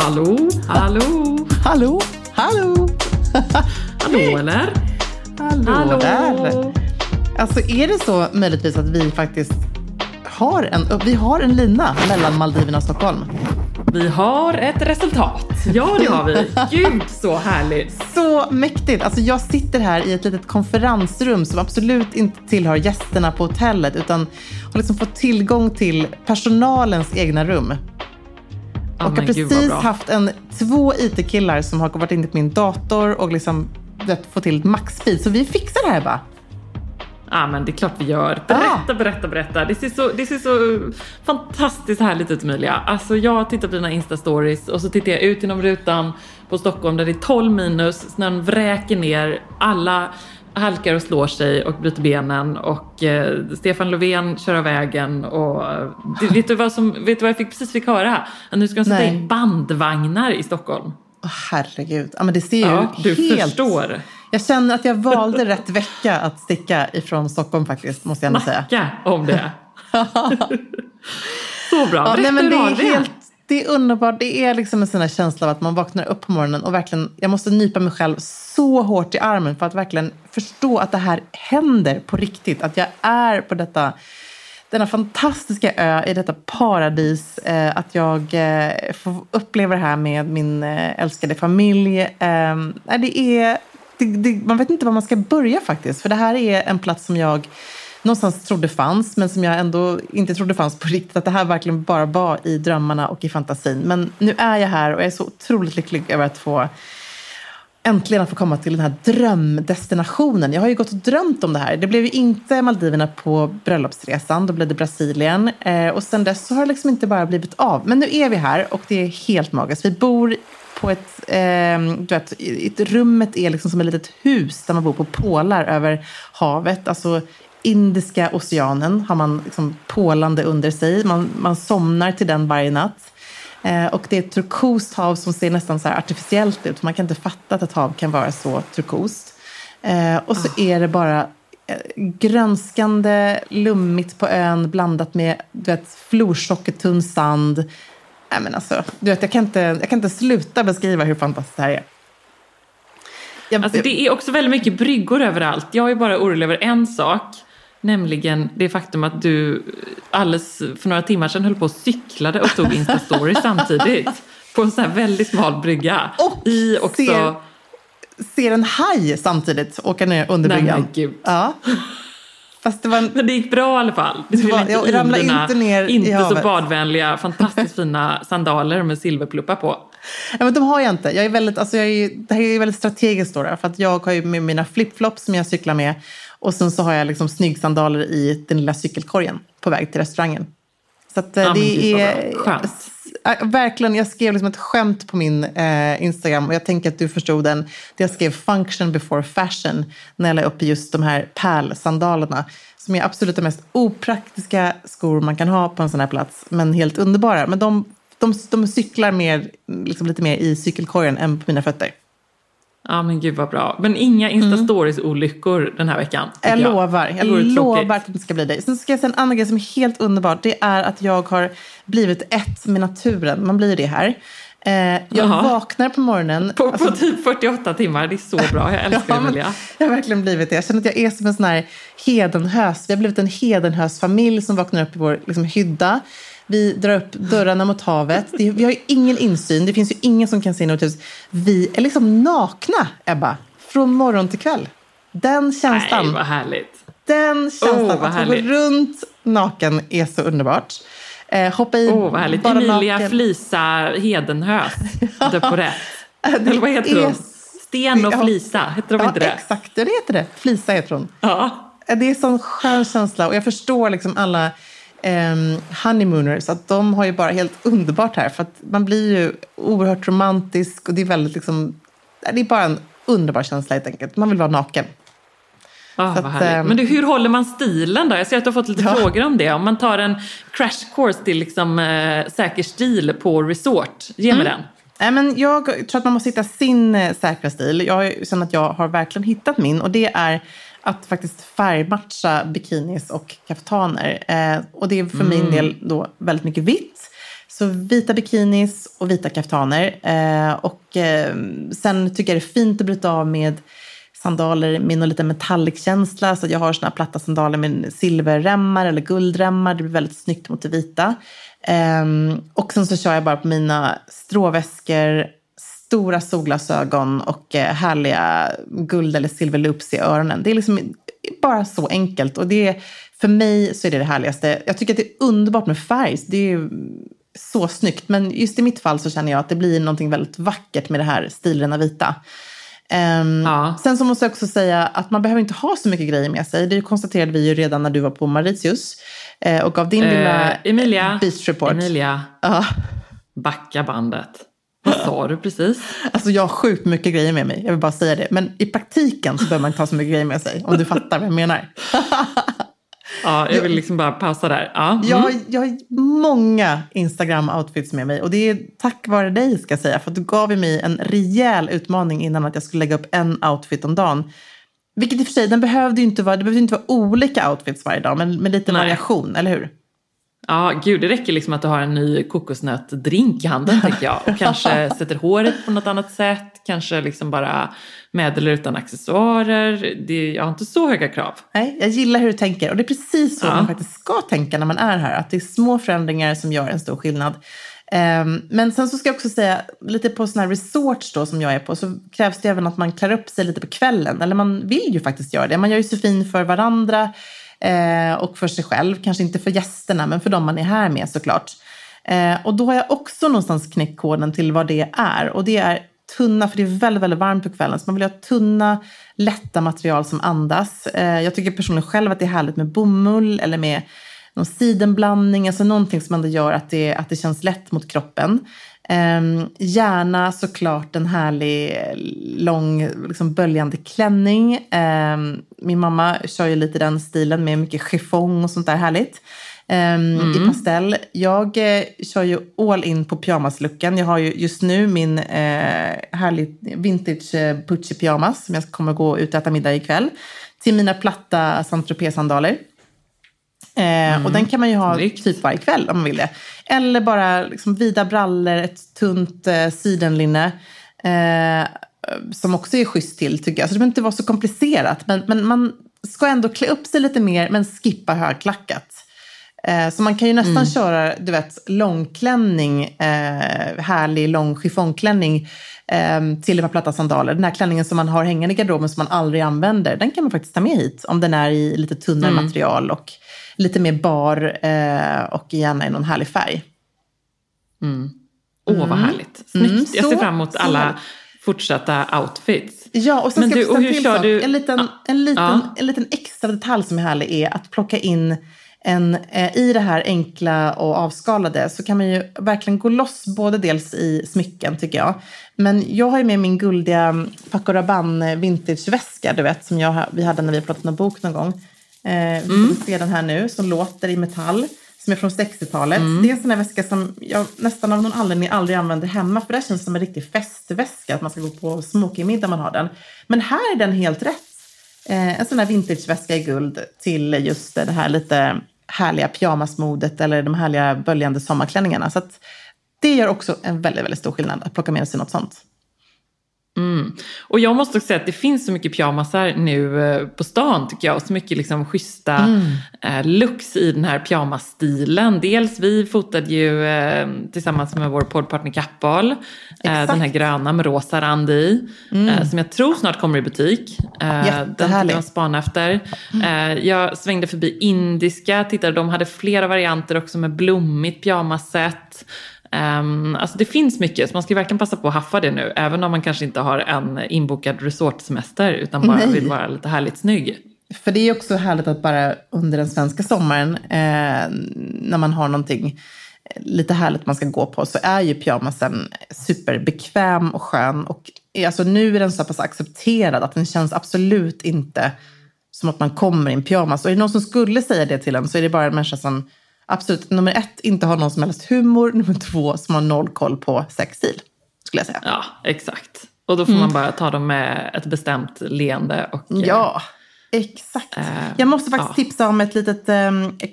Hallå, hallå, hallå, hallå, hallå eller? Hallå där. Alltså är det så möjligtvis att vi faktiskt har en lina mellan Maldiverna och Stockholm? Vi har ett resultat. Ja, det har vi. Gud, så härligt. Så mäktigt. Alltså jag sitter här i ett litet konferensrum som absolut inte tillhör gästerna på hotellet utan har liksom fått tillgång till personalens egna rum. Och jag har precis haft två IT-killar som har varit in i min dator och liksom få till maxfeed. Så vi fixar det här bara. Ja, men det är klart vi gör. Berätta. Det ser så fantastiskt härligt ut, Emilia. Alltså jag tittar på dina Insta-stories och så tittar jag ut genom rutan på Stockholm där det är 12 minus. Snön vräker ner, alla halkar och slår sig och bryter benen och Stefan Löfven kör av vägen och vet du vad jag precis fick höra? Nu ska de sätta in bandvagnar i Stockholm. Åh, herregud. Ja, men det ser ju du förstår. Jag känner att jag valde rätt vecka att sticka ifrån Stockholm faktiskt, måste jag ändå säga. Snacka om det. Så bra. Ja, nej, men det är underbart. Det är liksom en sån här känsla av att man vaknar upp på morgonen och verkligen, jag måste nypa mig själv så hårt i armen för att verkligen förstå att det här händer på riktigt. Att jag är på denna fantastiska ö i detta paradis. Att jag får uppleva det här med min älskade familj. Man vet inte var man ska börja faktiskt. För det här är en plats som jag någonstans trodde fanns, men som jag ändå inte trodde fanns på riktigt. Att det här verkligen bara var i drömmarna och i fantasin. Men nu är jag här och jag är så otroligt lycklig över att äntligen få komma till den här drömdestinationen. Jag har ju gått och drömt om det här. Det blev ju inte Maldiverna på bröllopsresan. Då blev det Brasilien. Och sen dess så har det liksom inte bara blivit av. Men nu är vi här och det är helt magiskt. Vi bor på rummet är liksom som ett litet hus där man bor på pålar över havet. Alltså Indiska Oceanen har man liksom pålande under sig. Man somnar till den varje natt. Och det är ett turkost hav som ser nästan så här artificiellt ut. Man kan inte fatta att ett hav kan vara så turkost. Och så är det bara grönskande, lummigt på ön blandat med florsockertunn sand. Nej, men alltså, jag kan inte sluta beskriva hur fantastiskt det här är. Alltså det är också väldigt mycket bryggor överallt. Jag är bara orolig över en sak, nämligen det faktum att du alldeles för några timmar sedan höll på och cyklade och tog Insta-story samtidigt på en sån här väldigt smal brygga. Och ser en haj samtidigt åka ner under bryggan. Nej, men ja. Fast men det gick bra i alla fall. Jag ramlade inte ner i havet. Inte så badvänliga, fantastiskt fina sandaler med silverpluppar på. Ja, men de har jag inte. Det här är väldigt strategiskt då, för att jag har ju med mina flipflops som jag cyklar med och sen så har jag liksom snyggsandaler i den lilla cykelkorgen på väg till restaurangen. Så att verkligen, jag skrev liksom ett skämt på min Instagram och jag tänker att du förstod den. Jag skrev function before fashion när jag la upp just de här pärlsandalerna som är absolut de mest opraktiska skor man kan ha på en sån här plats, men helt underbara. Men de cyklar mer, liksom lite mer i cykelkorgen än på mina fötter. Ja, men gud vad bra. Men inga Insta-stories-olyckor den här veckan. Jag lovar. Jag lovar att det ska bli det. Sen ska jag säga en annan grej som är helt underbart. Det är att jag har blivit ett med naturen. Man blir det här. Jag vaknar på morgonen. På typ 48 timmar. Det är så bra. Jag älskar Emilia. Jag har verkligen blivit det. Jag känner att jag är som en sån här hedenhös. Vi har blivit en hedenhösfamilj som vaknar upp i vår liksom, hydda. Vi drar upp dörrarna mot havet. Vi har ju ingen insyn. Det finns ju ingen som kan se något hus. Vi är liksom nakna, Ebba. Från morgon till kväll. Den känslan. Nej, vad härligt. Den känslan att gå runt naken är så underbart. Hoppa i. Vad härligt. Emilia naken. Flisa Hedenhös. Det på rätt. Eller vad heter hon? Sten och Flisa, heter de inte det? Exakt, det heter det. Flisa heter hon. Ja. Det är en sån skön känsla. Och jag förstår liksom alla honeymooners, att de har ju bara helt underbart här. För att man blir ju oerhört romantisk och det är väldigt liksom... Det är bara en underbar känsla helt enkelt. Man vill vara naken. Ah, så vad att, men du, hur håller man stilen då? Jag ser att du har fått lite frågor om det. Om man tar en crash course till liksom, säker stil på resort. Ge mig den. Men jag tror att man måste hitta sin säkra stil. Jag känner att jag har verkligen hittat min. Och det är att faktiskt färgmatcha bikinis och kaftaner. Och det är för min del då väldigt mycket vitt. Så vita bikinis och vita kaftaner. Och sen tycker jag det är fint att bryta av med sandaler med någon liten metallic känsla. Så jag har såna här platta sandaler med silverremmar eller guldremmar. Det blir väldigt snyggt mot det vita. Och sen så kör jag bara på mina stråväskor, stora solglasögon och härliga guld- eller silverloops i öronen. Det är liksom bara så enkelt. Och det är, för mig så är det det härligaste. Jag tycker att det är underbart med färg. Det är ju så snyggt. Men just i mitt fall så känner jag att det blir någonting väldigt vackert med det här stilrena vita. Sen så måste jag också säga att man behöver inte ha så mycket grejer med sig. Det konstaterade vi ju redan när du var på Mauritius och gav din lilla beach report. Emilia, backa bandet. Vad sa du precis? Alltså jag har sjukt mycket grejer med mig, jag vill bara säga det. Men i praktiken så behöver man inte ha så mycket grejer med sig, om du fattar vad jag menar. Ja, jag vill liksom bara pausa där. Jag har många Instagram-outfits med mig. Och det är tack vare dig, ska jag säga. För att du gav mig en rejäl utmaning innan att jag skulle lägga upp en outfit om dagen. Vilket i och för sig, det behövde inte vara olika outfits varje dag. Men med lite variation, eller hur? Ja, gud, det räcker liksom att du har en ny kokosnötdrink i handen, tänker jag. Och kanske sätter håret på något annat sätt. Kanske liksom bara med eller utan accessoarer. Jag har inte så höga krav. Nej, jag gillar hur du tänker. Och det är precis så man faktiskt ska tänka när man är här. Att det är små förändringar som gör en stor skillnad. Men sen så ska jag också säga, lite på sådana här resorts då som jag är på, så krävs det även att man klär upp sig lite på kvällen. Eller man vill ju faktiskt göra det. Man gör ju så fin för varandra. Och för sig själv, kanske inte för gästerna men för dem man är här med såklart. Och då har jag också någonstans knäckt koden till vad det är, och det är tunna, för det är väldigt, väldigt varmt på kvällen, så man vill ha tunna, lätta material som andas. Jag tycker personligen själv att det är härligt med bomull eller med någon sidenblandning, alltså någonting som ändå gör att det känns lätt mot kroppen. Gärna såklart en härlig lång liksom böljande klänning. Min mamma kör ju lite den stilen med mycket chiffong och sånt där härligt i pastell. Jag kör ju all in på pyjamaslucken. Jag har ju just nu min härligt vintage Gucci pyjamas som jag kommer gå ut och äta middag ikväll, till mina platta Saint-Tropez-sandaler. Och den kan man ju ha typ varje kväll om man vill det. Eller bara liksom vida brallor, ett tunt sidenlinne som också är schysst till, tycker jag. Så det behöver inte vara så komplicerat. Men man ska ändå klä upp sig lite mer, men skippa högklackat. Så man kan ju nästan köra, du vet, långklänning, härlig lång chiffongklänning till ett par platta sandaler. Den här klänningen som man har hängande i garderoben som man aldrig använder, den kan man faktiskt ta med hit om den är i lite tunnare material och lite mer bar och gärna i någon härlig färg. Åh, vad härligt. Snyggt. Jag ser fram emot alla fortsatta outfits. Ja, och sen men ska jag beställa till du... en liten extra detalj som är härlig är att plocka in i det här enkla och avskalade, så kan man ju verkligen gå loss både dels i smycken, tycker jag. Men jag har ju med min guldiga Paco Rabanne vintageväska, du vet, som vi hade när vi pratade om bok någon gång. Vi ser den här nu, som låter i metall, som är från 60-talet. Det är en sån här väska som jag nästan av någon anledning aldrig använder hemma, för det känns som en riktig festväska, att man ska gå på smoking-middag man har den. Men här är den helt rätt. En sån här vintageväska i guld till just det här lite härliga pyjamasmodet eller de härliga böljande sommarklänningarna. Så att det gör också en väldigt, väldigt stor skillnad att plocka med sig något sånt. Och jag måste också säga att det finns så mycket pyjamasar nu på stan, tycker jag, och så mycket liksom schyssta looks i den här pyjamasstilen. Dels vi fotade ju tillsammans med vår poddpartner Kappahl den här gröna med rosa rand i som jag tror snart kommer i butik. Den kan man spana efter. Jag svängde förbi Indiska, tittade, de hade flera varianter också med blommigt pyjamassätt. Alltså det finns mycket, så man ska verkligen passa på att haffa det nu, även om man kanske inte har en inbokad resortsemester utan bara vill vara lite härligt snygg. För det är också härligt att bara under den svenska sommaren när man har någonting lite härligt man ska gå på, så är ju pyjamasen superbekväm och skön, och alltså nu är den så pass accepterad att den känns absolut inte som att man kommer i en pyjamas. Och är det någon som skulle säga det till en, så är det bara en människa som absolut, nummer 1, inte har någon som helst humor. Nummer 2, som har noll koll på sexstil, skulle jag säga. Ja, exakt. Och då får man bara ta dem med ett bestämt leende. Och, ja, exakt. Jag måste faktiskt tipsa om ett litet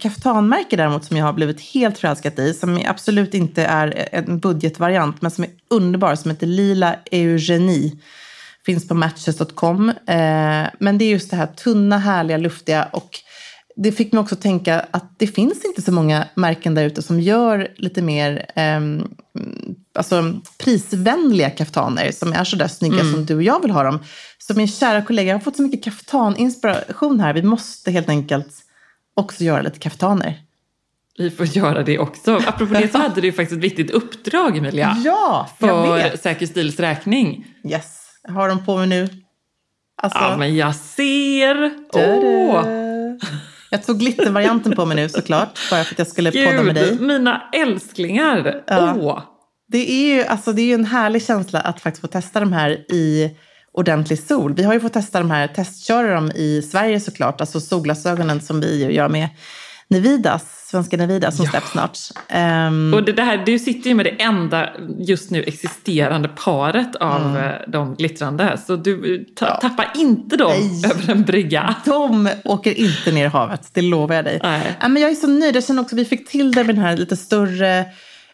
kaftanmärke däremot som jag har blivit helt förälskat i. Som absolut inte är en budgetvariant, men som är underbar. Som heter Lila Eugenie. Finns på matches.com. Men det är just det här tunna, härliga, luftiga, och det fick mig också tänka att det finns inte så många märken där ute som gör lite mer alltså prisvänliga kaftaner som är så där snygga som du och jag vill ha dem. Så min kära kollega har fått så mycket kaftaninspiration här. Vi måste helt enkelt också göra lite kaftaner. Vi får göra det också. Apropå det så hade du faktiskt ett viktigt uppdrag, Emilia. Ja, för Säker stils räkning. Yes, har de på mig nu. Alltså, ja, men jag ser. Jag tog glittervarianten på mig nu såklart, bara för att jag skulle podda med dig. Mina älsklingar! Ja. Det är ju, alltså, det är ju en härlig känsla att faktiskt få testa de här i ordentlig sol. Vi har ju fått testa de här, testköra dem i Sverige såklart. Alltså solglasögonen som vi gör med Nividas, svenska Nividas som släpps snart. Och det här, du sitter ju med det enda just nu existerande paret av de glittrande. Så du tappar inte dem över en brygga. De åker inte ner i havet, det lovar jag dig. Men jag är så nöjd, jag känner också att vi fick till det med den här lite större,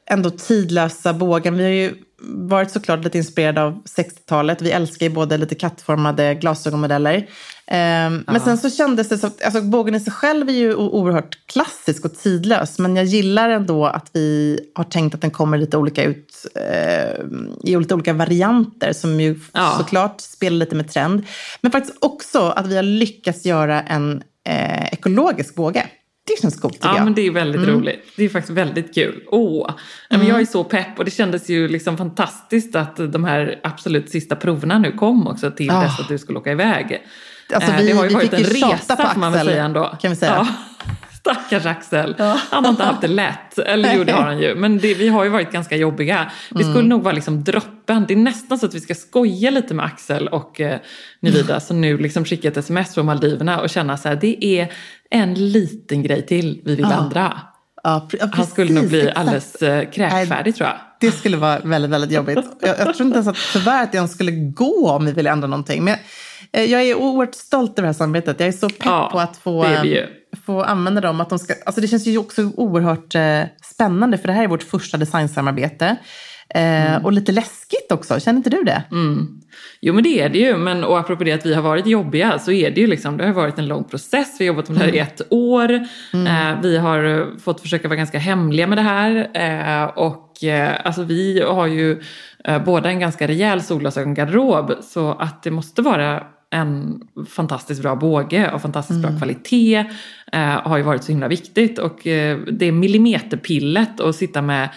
ändå tidlösa bågen. Vi har ju varit såklart lite inspirerade av 60-talet. Vi älskar ju både lite kattformade glasögonmodeller. Men sen så kändes det så att alltså, bågen i sig själv är ju oerhört klassisk och tidlös. Men jag gillar ändå att vi har tänkt att den kommer lite olika ut i lite olika varianter som ju såklart spelar lite med trend. Men faktiskt också att vi har lyckats göra en ekologisk båge. Det känns coolt, tycker jag. Ja, men det är väldigt roligt. Det är faktiskt väldigt kul. Men jag är så pepp, och det kändes ju liksom fantastiskt att de här absolut sista proverna nu kom också till dess att du skulle åka iväg. Alltså, det har ju varit en resa, får man väl säga ändå. Kan vi säga. Ja. Stackars Axel. Ja. Han har inte haft det lätt. Eller jo, det har han ju. Men vi har ju varit ganska jobbiga. Vi skulle nog vara liksom droppen. Det är nästan så att vi ska skoja lite med Axel och Nivida som nu liksom skickar ett sms från Maldiverna och känna så här, det är en liten grej till vi vill ändra. Ja, precis, han skulle nog bli alldeles kräkfärdig, tror jag. Det skulle vara väldigt, väldigt jobbigt. Jag tror inte ens att tyvärr att jag skulle gå om vi vill ändra någonting. Men jag är oerhört stolt över det här samarbetet. Jag är så pepp på att få använda dem. Att de ska, alltså det känns ju också oerhört spännande, för det här är vårt första designsamarbete. Och lite läskigt också, känner inte du det? Jo, men det är det ju. Men, och apropå det att vi har varit jobbiga, så är det ju liksom, det har varit en lång process. Vi har jobbat med det här i 1 år. Vi har fått försöka vara ganska hemliga med det här. Alltså vi har ju båda en ganska rejäl solglasögongarderob, så att det måste vara en fantastiskt bra båge och fantastiskt bra kvalitet har ju varit så himla viktigt. Och det är millimeterpillet att sitta med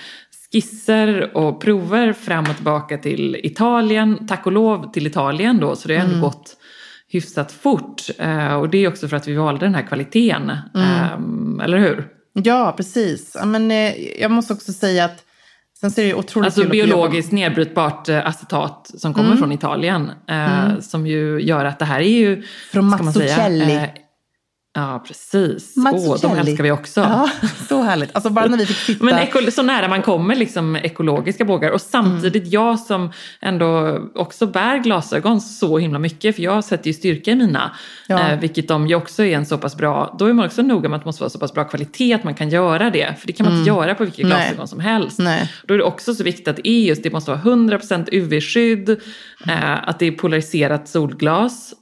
skisser och prover fram och tillbaka till Italien. Tack och lov till Italien då, så det har ändå gått hyfsat fort. Och det är också för att vi valde den här kvaliteten, eller hur? Ja, precis. Men jag måste också säga att sen ser det ju otroligt, alltså biologiskt nedbrytbart acetat som kommer från Italien, som ju gör att det här är ju från Mazzucchelli. Ja, precis. Åh, de älskar vi också. Ja, så härligt. Alltså bara när vi fick titta. Men så nära man kommer liksom ekologiska bågar. Och samtidigt jag som ändå också bär glasögon så himla mycket. För jag sätter ju styrka i mina. Ja. Vilket de ju också är en så pass bra. Då är man också noga med att det måste vara så pass bra kvalitet att man kan göra det. För det kan man inte göra på vilka glasögon som helst. Nej. Då är det också så viktigt att det måste vara 100% UV-skydd. Att det är polariserat solglas.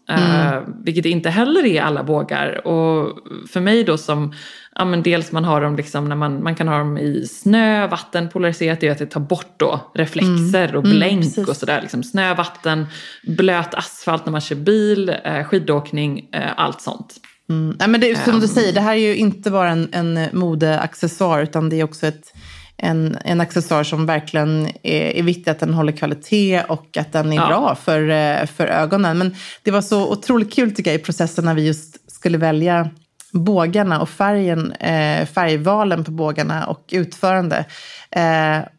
Vilket det inte heller är alla bågar. Och för mig då som, ja men dels man har dem liksom när man kan ha dem i snö, vatten, polariserat, det är att det tar bort då reflexer och blänk och sådär liksom, snö, vatten, blöt asfalt när man kör bil, skidåkning, allt sånt. Nej, men det, som du säger, det här är ju inte bara en modeaccessoar, utan det är också ett en accessoar som verkligen är viktig att den håller kvalitet och att den är bra för ögonen. Men det var så otroligt kul tycker jag i processen när vi just skulle välja bågarna och färgvalen på bågarna och utförande.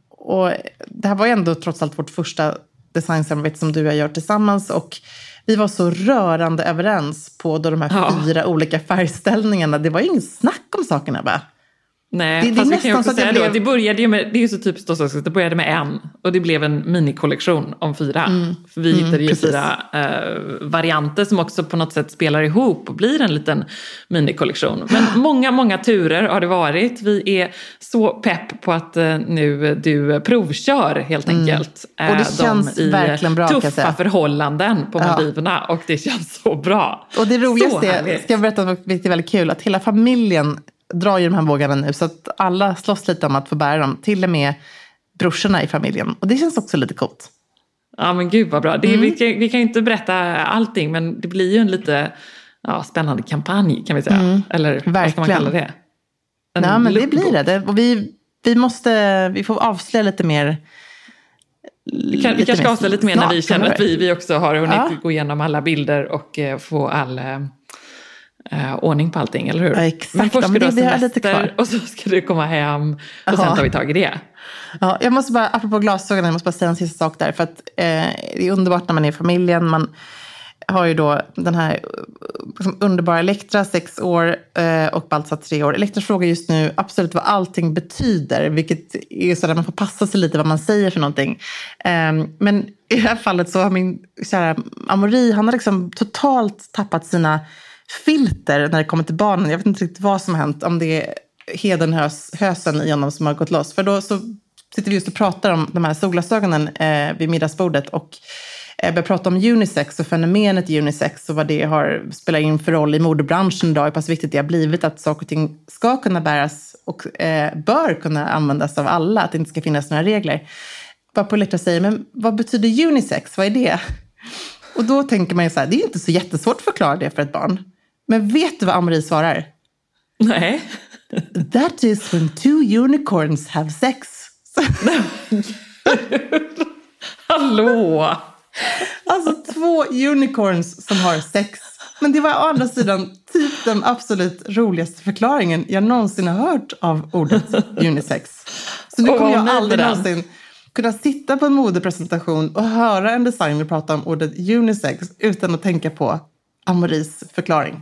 Och det här var ändå trots allt vårt första designsamarbete som du och jag gör tillsammans och vi var så rörande överens på då de här fyra olika färgställningarna. Det var ju ingen snack om sakerna va? Nej, det är nästan så att det blev... Det började med en och det blev en minikollektion om fyra. För vi hittade ju fyra varianter som också på något sätt spelar ihop och blir en liten minikollektion. Men många turer har det varit. Vi är så pepp på att nu du provkör helt enkelt. Och det känns verkligen bra. Tuffa förhållanden på Maldiverna och det känns så bra. Och det roligaste är, ska jag berätta att det är väldigt kul, att hela familjen drar ju de här bågarna nu så att alla slåss lite om att få bära dem, till och med brorsorna i familjen, och det känns också lite coolt. Ja men gud vad bra, det är, vi kan ju inte berätta allting men det blir ju en lite spännande kampanj kan vi säga, eller verkligen. Vad ska man kalla det? Nej men det blir det, och vi får avslöja lite mer. Vi kanske ska avslöja lite mer snart, när vi känner att vi också har hunnit gå igenom alla bilder och få all ordning på allting, eller hur? Ja, exakt. Men först ska du ha semester och så ska du komma hem och sen tar vi tag i det. Ja, jag måste bara, apropå glasögonen, jag måste bara säga en sista sak där för att det är underbart när man är i familjen. Man har ju då den här liksom, underbara Elektra 6 år och Balthazar 3 år. Elektra frågar just nu absolut vad allting betyder, vilket är så där man får passa sig lite vad man säger för någonting. Men i det här fallet så har min kära Amori, han har liksom totalt tappat sina filter när det kommer till barnen. Jag vet inte riktigt vad som har hänt, om det är hedenhösen i honom som har gått loss. För då så sitter vi just och pratar om de här solglasögonen vid middagsbordet och börjar prata om unisex och fenomenet unisex och vad det har spelat in för roll i modebranschen idag, hur pass viktigt det har blivit att saker och ting ska kunna bäras och bör kunna användas av alla, att det inte ska finnas några regler. Bara på Elektra säger, men vad betyder unisex? Vad är det? Och då tänker man ju så här, det är ju inte så jättesvårt att förklara det för ett barn. Men vet du vad Amori svarar? Nej. That is when two unicorns have sex. Hallå! Alltså 2 unicorns som har sex. Men det var å andra sidan typ den absolut roligaste förklaringen jag någonsin har hört av ordet unisex. Så nu kommer jag aldrig någonsin kunna sitta på en modepresentation och höra en designer prata om ordet unisex utan att tänka på Amoris förklaring.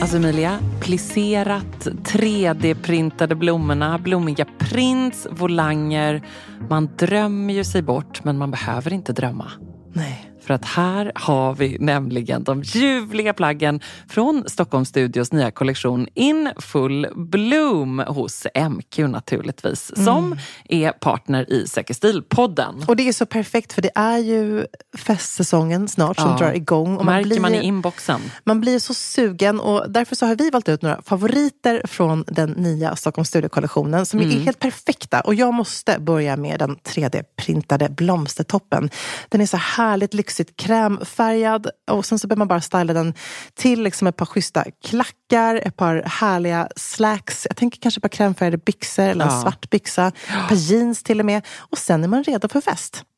Alltså Emilia, plisserat, 3D-printade blommorna, blommiga prints, volanger. Man drömmer ju sig bort, men man behöver inte drömma. Nej. För att här har vi nämligen de ljuvliga plaggen från Stockholm Studios nya kollektion In Full Bloom hos MQ naturligtvis. Som är partner i Säker Stil-podden. Och det är så perfekt för det är ju festsäsongen snart som drar igång. Och man i inboxen. Man blir så sugen och därför så har vi valt ut några favoriter från den nya Stockholm Studio-kollektionen som är helt perfekta. Och jag måste börja med den 3D-printade blomstertoppen. Den är så härligt lyxig. Krämfärgad och sen så behöver man bara styla den till liksom ett par schyssta klackar, ett par härliga slacks, jag tänker kanske ett par krämfärgade byxor eller en svart byxa, ett par jeans till och med, och sen är man redo för fest.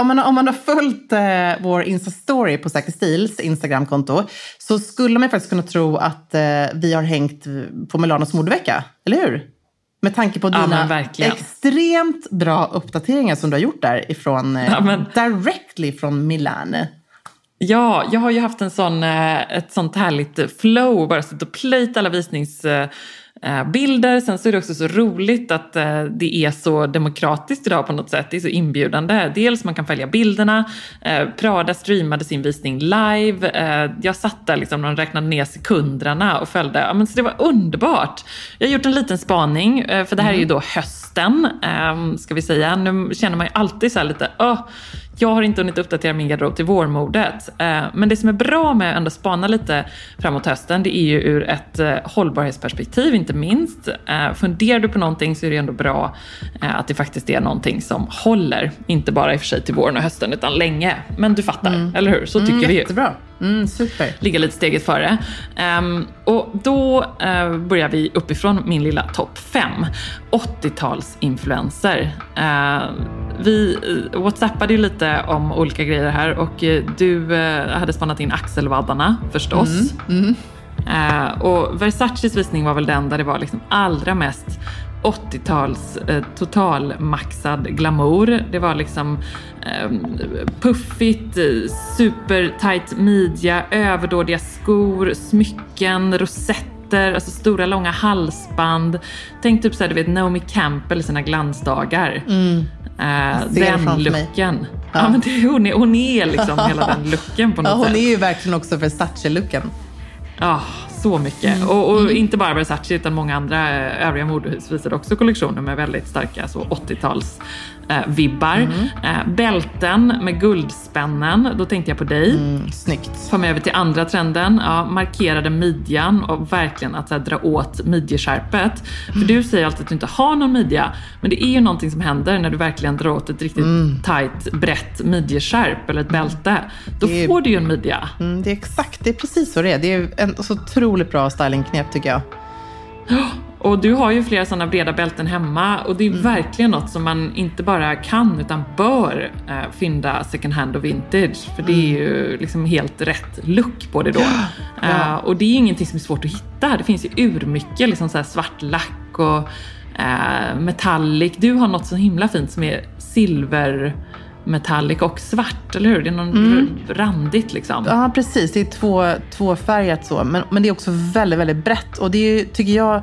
Om man har följt vår Insta-story på Säker Stils Instagram-konto så skulle man faktiskt kunna tro att vi har hängt på Milanos modevecka, eller hur? Med tanke på dina extremt bra uppdateringar som du har gjort där ifrån, directly från Milan. Ja, jag har ju haft ett sånt härligt flow, bara suttit och plöjt alla visningsbilder. Sen så är det också så roligt att det är så demokratiskt idag på något sätt. Det är så inbjudande. Dels man kan följa bilderna. Prada streamade sin visning live. Jag satt där liksom när de räknade ner sekunderna och följde. Ja, men så det var underbart. Jag har gjort en liten spaning, för det här är ju då hösten, ska vi säga. Nu känner man ju alltid så här lite... Jag har inte hunnit uppdatera min garderob till vårmodet. Men det som är bra med att ändå spana lite framåt hösten, det är ju ur ett hållbarhetsperspektiv inte minst. Funderar du på någonting så är det ändå bra att det faktiskt är någonting som håller. Inte bara i och för sig till våren och hösten utan länge. Men du fattar, eller hur? Så tycker vi ju. Jättebra. Super. Ligga lite steget före. Och då börjar vi uppifrån min lilla topp 5. 80-talsinfluencer. Vi whatsappade ju lite om olika grejer här och du hade spannat in Axelvaddarna förstås. Och Versaces visning var väl den där det var liksom allra mest 80-tals totalmaxad glamour. Det var liksom puffigt, supertight midja, överdådiga skor, smycken, rosetter, alltså stora långa halsband. Tänk typ såhär, du vet, Naomi Campbell i sina glansdagar. Den looken. Ja, men det, hon är liksom hela den looken på något sätt. Hon är ju verkligen också Versace-looken. Ja, så mycket. Och inte bara Versace utan många andra övriga modehus visade också kollektioner med väldigt starka så 80-tals vibbar. Bälten med guldspännen, då tänkte jag på dig. Snyggt. Kom över till andra trenden. Ja, markerade midjan och verkligen att så här, dra åt midjeskärpet. För du säger alltid att du inte har någon midja, men det är ju någonting som händer när du verkligen drar åt ett riktigt tajt, brett midjeskärp eller ett bälte. Då är, får du ju en midja. Det är exakt, det är precis så det är. Det är en så otroligt bra stylingknep tycker jag. Och du har ju flera sådana breda bälten hemma och det är verkligen något som man inte bara kan utan bör fynda second hand och vintage. För det är ju liksom helt rätt look på det då. Och det är ingenting som är svårt att hitta. Det finns ju urmycket liksom så här svart lack och metallic. Du har något så himla fint som är silver... metallic och svart, eller hur? Det är någon randigt liksom. Ja, precis. Det är två färgat så. Men det är också väldigt, väldigt brett. Och det är ju, tycker jag,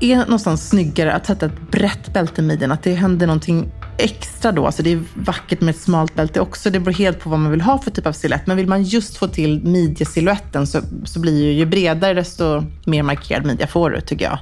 är någonstans snyggare att sätta ett brett bälte i midjan. Att det händer någonting extra då. Alltså det är vackert med ett smalt bälte också. Det beror helt på vad man vill ha för typ av silhuett. Men vill man just få till midjesiluetten så blir ju bredare desto mer markerad midja får du, tycker jag.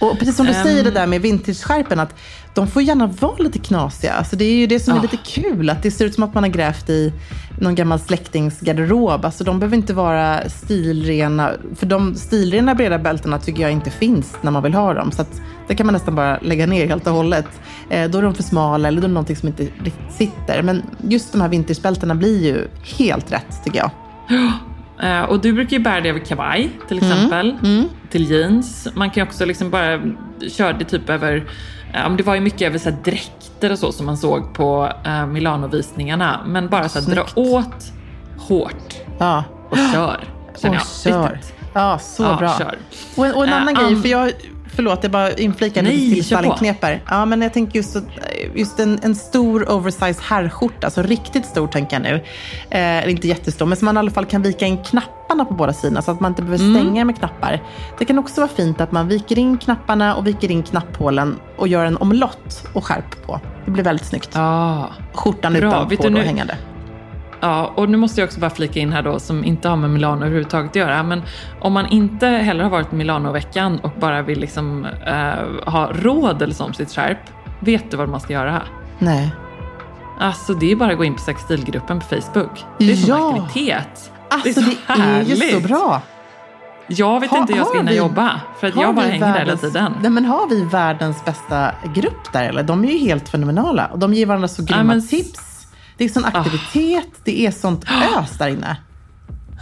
Och precis som du säger det där med vintage-skärpen, att de får gärna vara lite knasiga. Alltså det är ju det som är lite kul, att det ser ut som att man har grävt i någon gammal släktingsgarderob. Alltså de behöver inte vara stilrena, för de stilrena breda bältena tycker jag inte finns när man vill ha dem. Så att det kan man nästan bara lägga ner helt och hållet. Då är de för smala eller då är det någonting som inte riktigt sitter. Men just de här vintagebältena blir ju helt rätt tycker jag. Och du brukar ju bära det över kavaj till exempel, till jeans. Man kan ju också liksom bara köra det typ över, det var ju mycket över så här dräkter och så som man såg på Milano-visningarna. Men bara så här, dra åt hårt och kör. Bra. Kör. Och en annan grej, för jag... Förlåt, jag bara inflikar lite till stallingknepar. Ja, men jag tänker just en stor oversize herrskjorta, alltså riktigt stor tänker jag nu. Inte jättestor, men som man i alla fall kan vika in knapparna på båda sidorna så att man inte behöver stänga med knappar. Det kan också vara fint att man viker in knapparna och viker in knapphålen och gör en omlott och skärp på. Det blir väldigt snyggt. Skjortan utanpå och hängande. Ja, och nu måste jag också bara flika in här då, som inte har med Milano överhuvudtaget att göra, men om man inte heller har varit i Milano-veckan och bara vill liksom ha råd om sitt skärp, vet du vad man ska göra här? Nej. Alltså det är bara att gå in på sexstilgruppen på Facebook. Det är som aktivitet. Alltså det är ju så bra. Jag vet inte hur jag ska hinna jobba. För att jag bara hänger där hela tiden. Nej, men har vi världens bästa grupp där eller? De är ju helt fenomenala. Och de ger varandra så grymma tips. Det är sån aktivitet. Det är sånt ös där inne.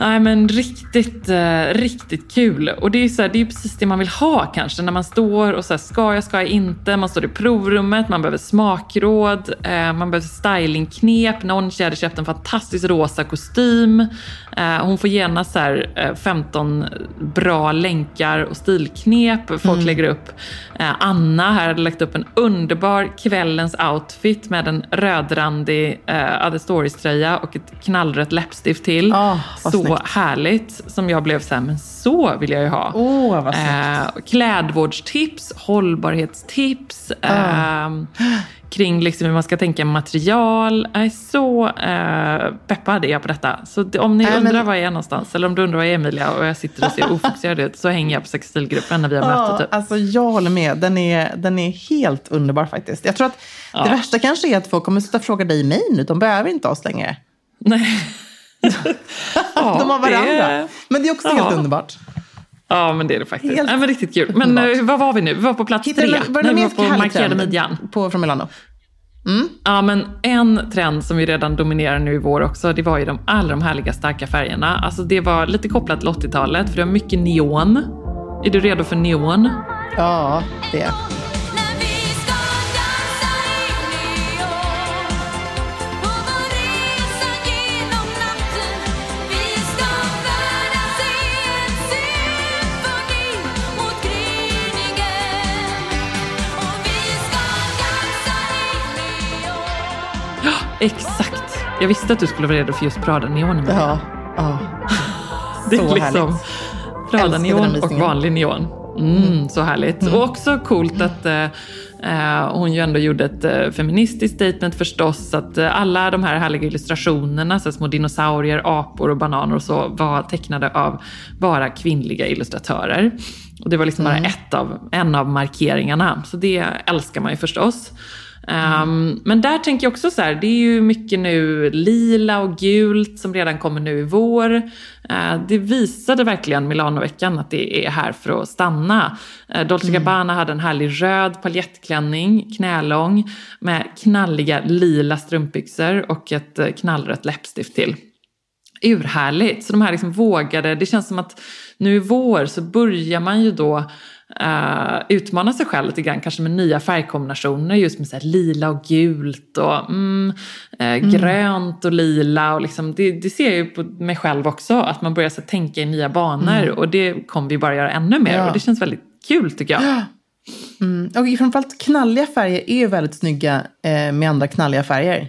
Nej, men riktigt kul. Och det är ju så här, det är precis det man vill ha kanske. När man står och så här, ska jag inte? Man står i provrummet, man behöver smakråd, man behöver stylingknep. Någon tjej hade köpt en fantastisk rosa kostym. Hon får gärna så här 15 bra länkar och stilknep. Folk lägger upp. Anna här hade lagt upp en underbar kvällens outfit med en rödrandig Other Stories-tröja och ett knallrött läppstift till. Så härligt som jag blev så här, men så vill jag ju ha. Vad klädvårdstips, hållbarhetstips kring liksom hur man ska tänka material. Så peppad är jag på detta. Så om ni undrar var jag är någonstans, eller om du undrar var jag är, Emilia, och jag sitter och ser ofokuserad ut, så hänger jag på sexstilgruppen när vi har möte. Typ. Alltså jag håller med, den är helt underbar faktiskt. Jag tror att det värsta kanske är att folk kommer sluta fråga dig mig nu, de behöver inte oss längre. Nej. De har varandra. Men det är också helt underbart. Ja, men det är det faktiskt. Helt... Ja, men riktigt kul. Men vad var vi nu? Vi var på plats 3. När vi var på markerade midjan. Från Milano. Mm. Ja, men en trend som vi redan dominerar nu i vår också, det var ju de härliga starka färgerna. Alltså det var lite kopplat till 80-talet, för det var mycket neon. Är du redo för neon? Ja, det är. Exakt. Jag visste att du skulle vara redo för just Prada neon. Ja. Det är liksom Prada neon och vanlig neon. Så härligt. Och också coolt att hon ju ändå gjorde ett feministiskt statement förstås, att alla de här härliga illustrationerna, så små dinosaurier, apor och bananer och så, var tecknade av bara kvinnliga illustratörer. Och det var liksom bara en av markeringarna. Så det älskar man ju förstås. Men där tänker jag också så här, det är ju mycket nu lila och gult som redan kommer nu i vår. Det visade verkligen Milanoveckan att det är här för att stanna. Dolce Gabbana hade en härlig röd paljettklänning, knälång, med knalliga lila strumpbyxor och ett knallrött läppstift till. Urhärligt, så de här liksom vågade, det känns som att nu i vår så börjar man ju då utmana sig själv lite grann, kanske med nya färgkombinationer, just med så här lila och gult och grönt och lila och liksom, det ser jag ju på mig själv också, att man börjar så tänka i nya banor och det kommer vi bara göra ännu mer och det känns väldigt kul tycker jag. Och framförallt knalliga färger är ju väldigt snygga med andra knalliga färger.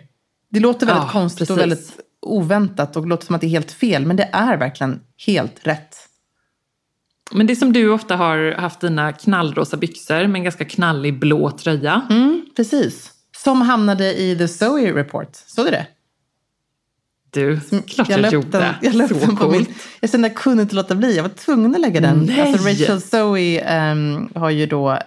Det låter väldigt konstigt och väldigt oväntat och låter som att det är helt fel, men det är verkligen helt rätt. Men det som du ofta har haft, dina knallrosa byxor med en ganska knallig blå tröja. Precis. Som hamnade i The Zoe Report. Såg du det? Du, klart jag gjorde det. Jag löpte den på min... Jag kände att jag kunde inte låta bli. Jag var tvungen att lägga den. Nej. Alltså Rachel Zoe har ju då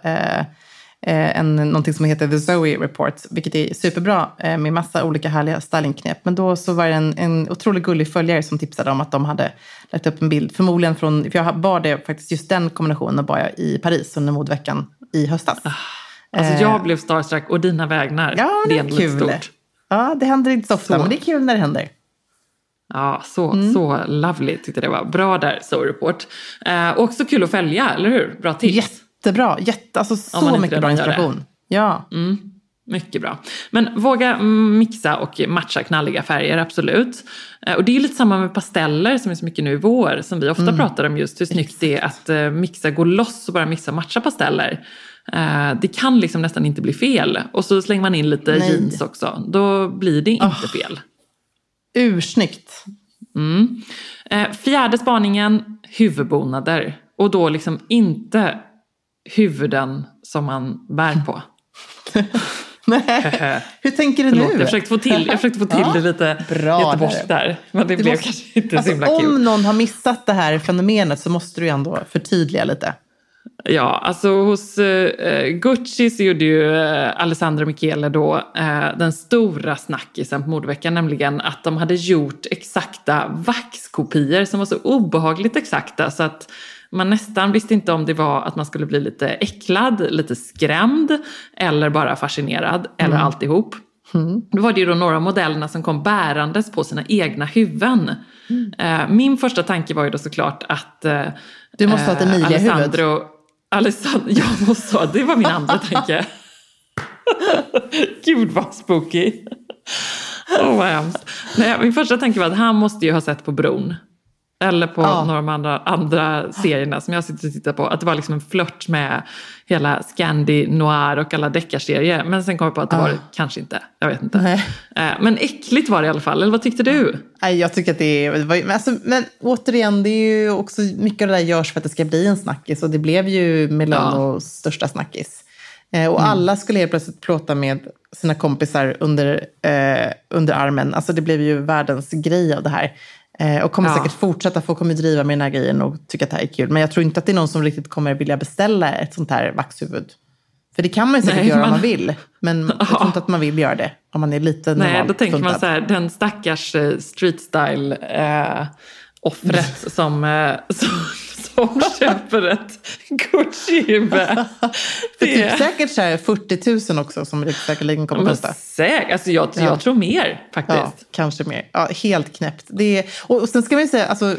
någonting som heter The Zoe Report. Vilket är superbra med massa olika härliga stylingknep. Men då så var det en otroligt gullig följare som tipsade om att de hade lagt upp en bild. Förmodligen från, för jag bar det faktiskt, just den kombinationen bar jag i Paris under modveckan i höstas. Alltså jag blev starstruck och dina vägnar. Ja, det är kul. Stort. Ja, det händer inte så ofta, men det är kul när det händer. Ja, så lovely tyckte det var. Bra där, Zoe Report. Också kul att följa, eller hur? Bra tips. Yes. Jättebra, alltså så mycket bra inspiration. Ja. Mycket bra. Men våga mixa och matcha knalliga färger, absolut. Och det är lite samma med pasteller som är så mycket nu i vår, som vi ofta pratar om, just hur snyggt det är att mixa, gå loss och bara mixa och matcha pasteller. Det kan liksom nästan inte bli fel. Och så slänger man in lite jeans också, då blir det inte fel. Ursnyggt. Fjärde spaningen, huvudbonader. Och då liksom inte huvuden som man bär på. Hur tänker du nu? Jag försökte få till det lite göteborgskt där. Men det blev kanske inte så himla kul. Om någon har missat det här fenomenet så måste du ändå förtydliga lite. Ja, alltså hos Gucci så gjorde ju Alessandro Michele då den stora snackisen på modveckan, nämligen att de hade gjort exakta vaxkopior som var så obehagligt exakta så att man nästan visste inte om det var att man skulle bli lite äcklad, lite skrämd eller bara fascinerad eller alltihop. Mm. Då var det ju då några modellerna som kom bärandes på sina egna huvuden. Min första tanke var ju då såklart att du måste ha ett Emilia-huvud. Jag måste ha, det var min andra tanke. Gud vad spooky. Oh, vad hemskt. Nej, min första tanke var att han måste ju ha sett på Bron. Eller på några av de andra serierna som jag sitter och tittar på. Att det var liksom en flört med hela Scandi Noir och alla deckarserier. Men sen kom jag på att det var kanske inte. Jag vet inte. Nej. Men äckligt var det i alla fall. Eller vad tyckte du? Nej, jag tycker att men återigen, det är ju också mycket av det där görs för att det ska bli en snackis. Och det blev ju Milanos största snackis. Och alla skulle helt plötsligt plåta med sina kompisar under armen. Alltså det blev ju världens grej av det här. Och kommer säkert fortsätta, folk kommer driva med den här grejen och tycka att det här är kul. Men jag tror inte att det är någon som riktigt kommer vilja beställa ett sånt här vaxhuvud. För det kan man ju säkert göra om man vill. Men jag tror inte att man vill göra det om man är lite normalt. Nej, då tänker man så här, den stackars street style offret som köper ett Gucci-huvud. Det är typ säkert så här 40 000 också som säkerligen kommer att kosta. Säkert, alltså jag tror mer faktiskt. Ja, kanske mer. Ja, helt knäppt. Det är, och sen ska man ju säga, alltså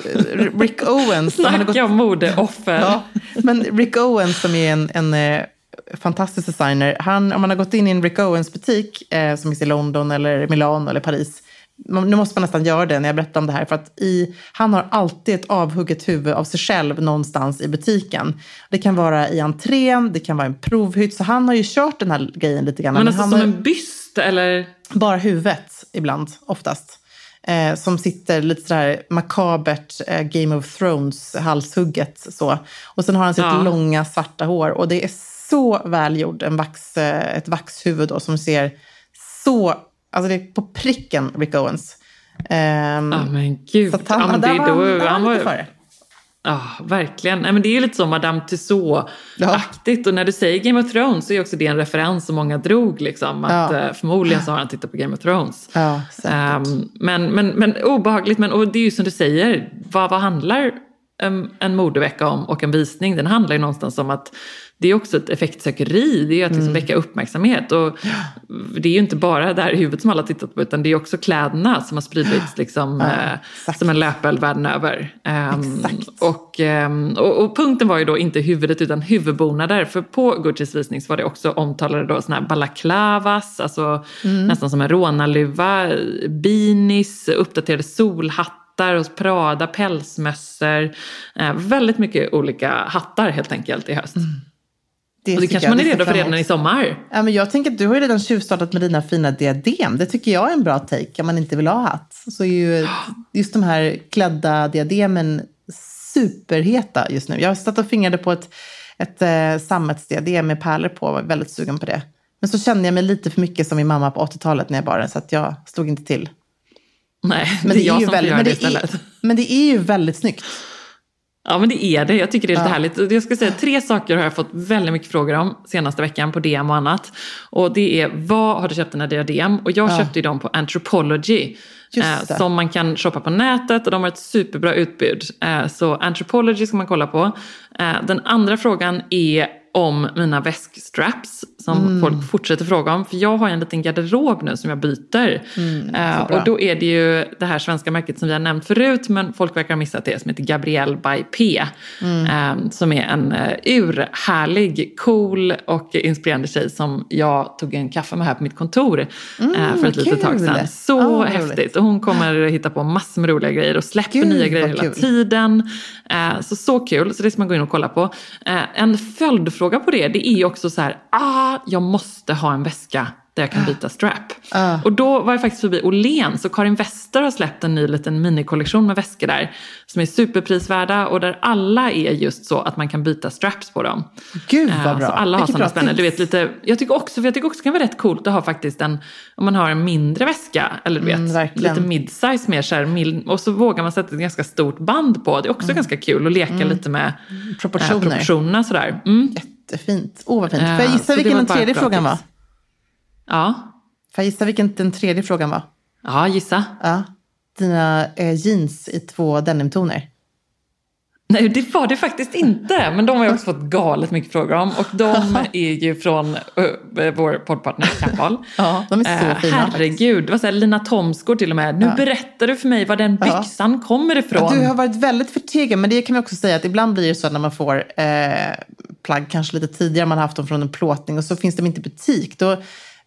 Rick Owens. Snacka om modeoffer. Ja, men Rick Owens som är en fantastisk designer. Han, om man har gått in i en Rick Owens butik som är i London eller Milano eller Paris. Nu måste man nästan göra det när jag berättar om det här. För att han har alltid ett avhugget huvud av sig själv någonstans i butiken. Det kan vara i entrén, det kan vara en provhytt. Så han har ju kört den här grejen lite grann. Men alltså han som en byst eller? Bara huvudet ibland, oftast. Som sitter lite sådär makabert Game of Thrones halshugget. Så. Och sen har han sitt långa svarta hår. Och det är så välgjord, ett vaxhuvud då, som ser så... Alltså det är på pricken Rick Owens. Men gud. Så han var för det. Ja, verkligen. Nej, men det är ju lite som Madame Tussauds-aktigt. Ja. Och när du säger Game of Thrones så är också det en referens som många drog. Liksom, att förmodligen så har han tittat på Game of Thrones. Ja, men obehagligt. Men, och det är ju som du säger, vad handlar en modevecka om och en visning? Den handlar ju någonstans om att det är också ett effektsökeri, det är att liksom väcka uppmärksamhet och det är ju inte bara det här huvudet som alla tittat på utan det är också kläderna som har spridits liksom, som en löpeld världen över. Och punkten var ju då inte huvudet utan huvudbonader, för på Guccis visning så var det också omtalade då såna här balaklavas, alltså nästan som en rånarluva, beanies, uppdaterade solhattar och Prada, pälsmössor, väldigt mycket olika hattar helt enkelt i höst. Det kanske man är redo för redan i sommar. Ja, men jag tänker att du har ju redan tjuvstartat med dina fina diadem. Det tycker jag är en bra take om man inte vill ha hatt. Så är ju just de här klädda diademen superheta just nu. Jag har satt och fingrade på ett sammetsdiadem med pärlor på, var väldigt sugen på det. Men så kände jag mig lite för mycket som min mamma på 80-talet när jag bara, så att jag stod inte till. Nej, men det är ju väldigt, det är ju väldigt snyggt. Ja, men det är det. Jag tycker det är lite härligt. Jag ska säga 3 saker har jag fått väldigt mycket frågor om senaste veckan på DM och annat. Och det är, vad har du köpt dina DM? Och jag köpte ju dem på Anthropology. Som man kan shoppa på nätet och de har ett superbra utbud. Så Anthropology ska man kolla på. Den andra frågan är om mina väskstraps som folk fortsätter fråga om. För jag har en liten garderob nu som jag byter. Och då är det ju det här svenska märket som vi har nämnt förut. Men folk verkar ha missat det, som heter Gabrielle by P. Som är en urhärlig, cool och inspirerande tjej som jag tog en kaffe med här på mitt kontor för ett litet tag sedan. Så häftigt. Och hon kommer hitta på massor med roliga grejer och släpper nya grejer hela tiden. Så kul. Så det ska man gå in och kolla på. En följdfråga på det är också så här, jag måste ha en väska där jag kan byta strap. Och då var jag faktiskt förbi Åhléns, så Karin Wester har släppt en ny liten minikollektion med väskor där som är superprisvärda och där alla är just så att man kan byta straps på dem. Gud vad bra. Så alla har sådana spännande, du vet, lite. Jag tycker också det kan vara rätt coolt att ha faktiskt en, om man har en mindre väska eller du vet, lite midsize mer så här, och så vågar man sätta ett ganska stort band på. Det är också ganska kul att leka lite med proportionerna så där. Jättefint. Åh, vad fint. Får jag gissa vilken den tredje frågan var? Ja. Får jag gissa vilken den tredje frågan var? Ja, gissa. Ja. Dina jeans i 2 denimtoner. Nej, det var det faktiskt inte. Men de har jag också fått galet mycket frågor om. Och de är ju från vår poddpartner Kappahl. Ja, de är så fina. Herregud, det var så här, Lina Thomsdor till och med. Nu berättar du för mig var den byxan kommer ifrån. Ja, du har varit väldigt förtegen. Men det kan jag också säga att ibland blir det så att när man får plagg kanske lite tidigare. Man har haft dem från en plåtning och så finns de inte i butik. Då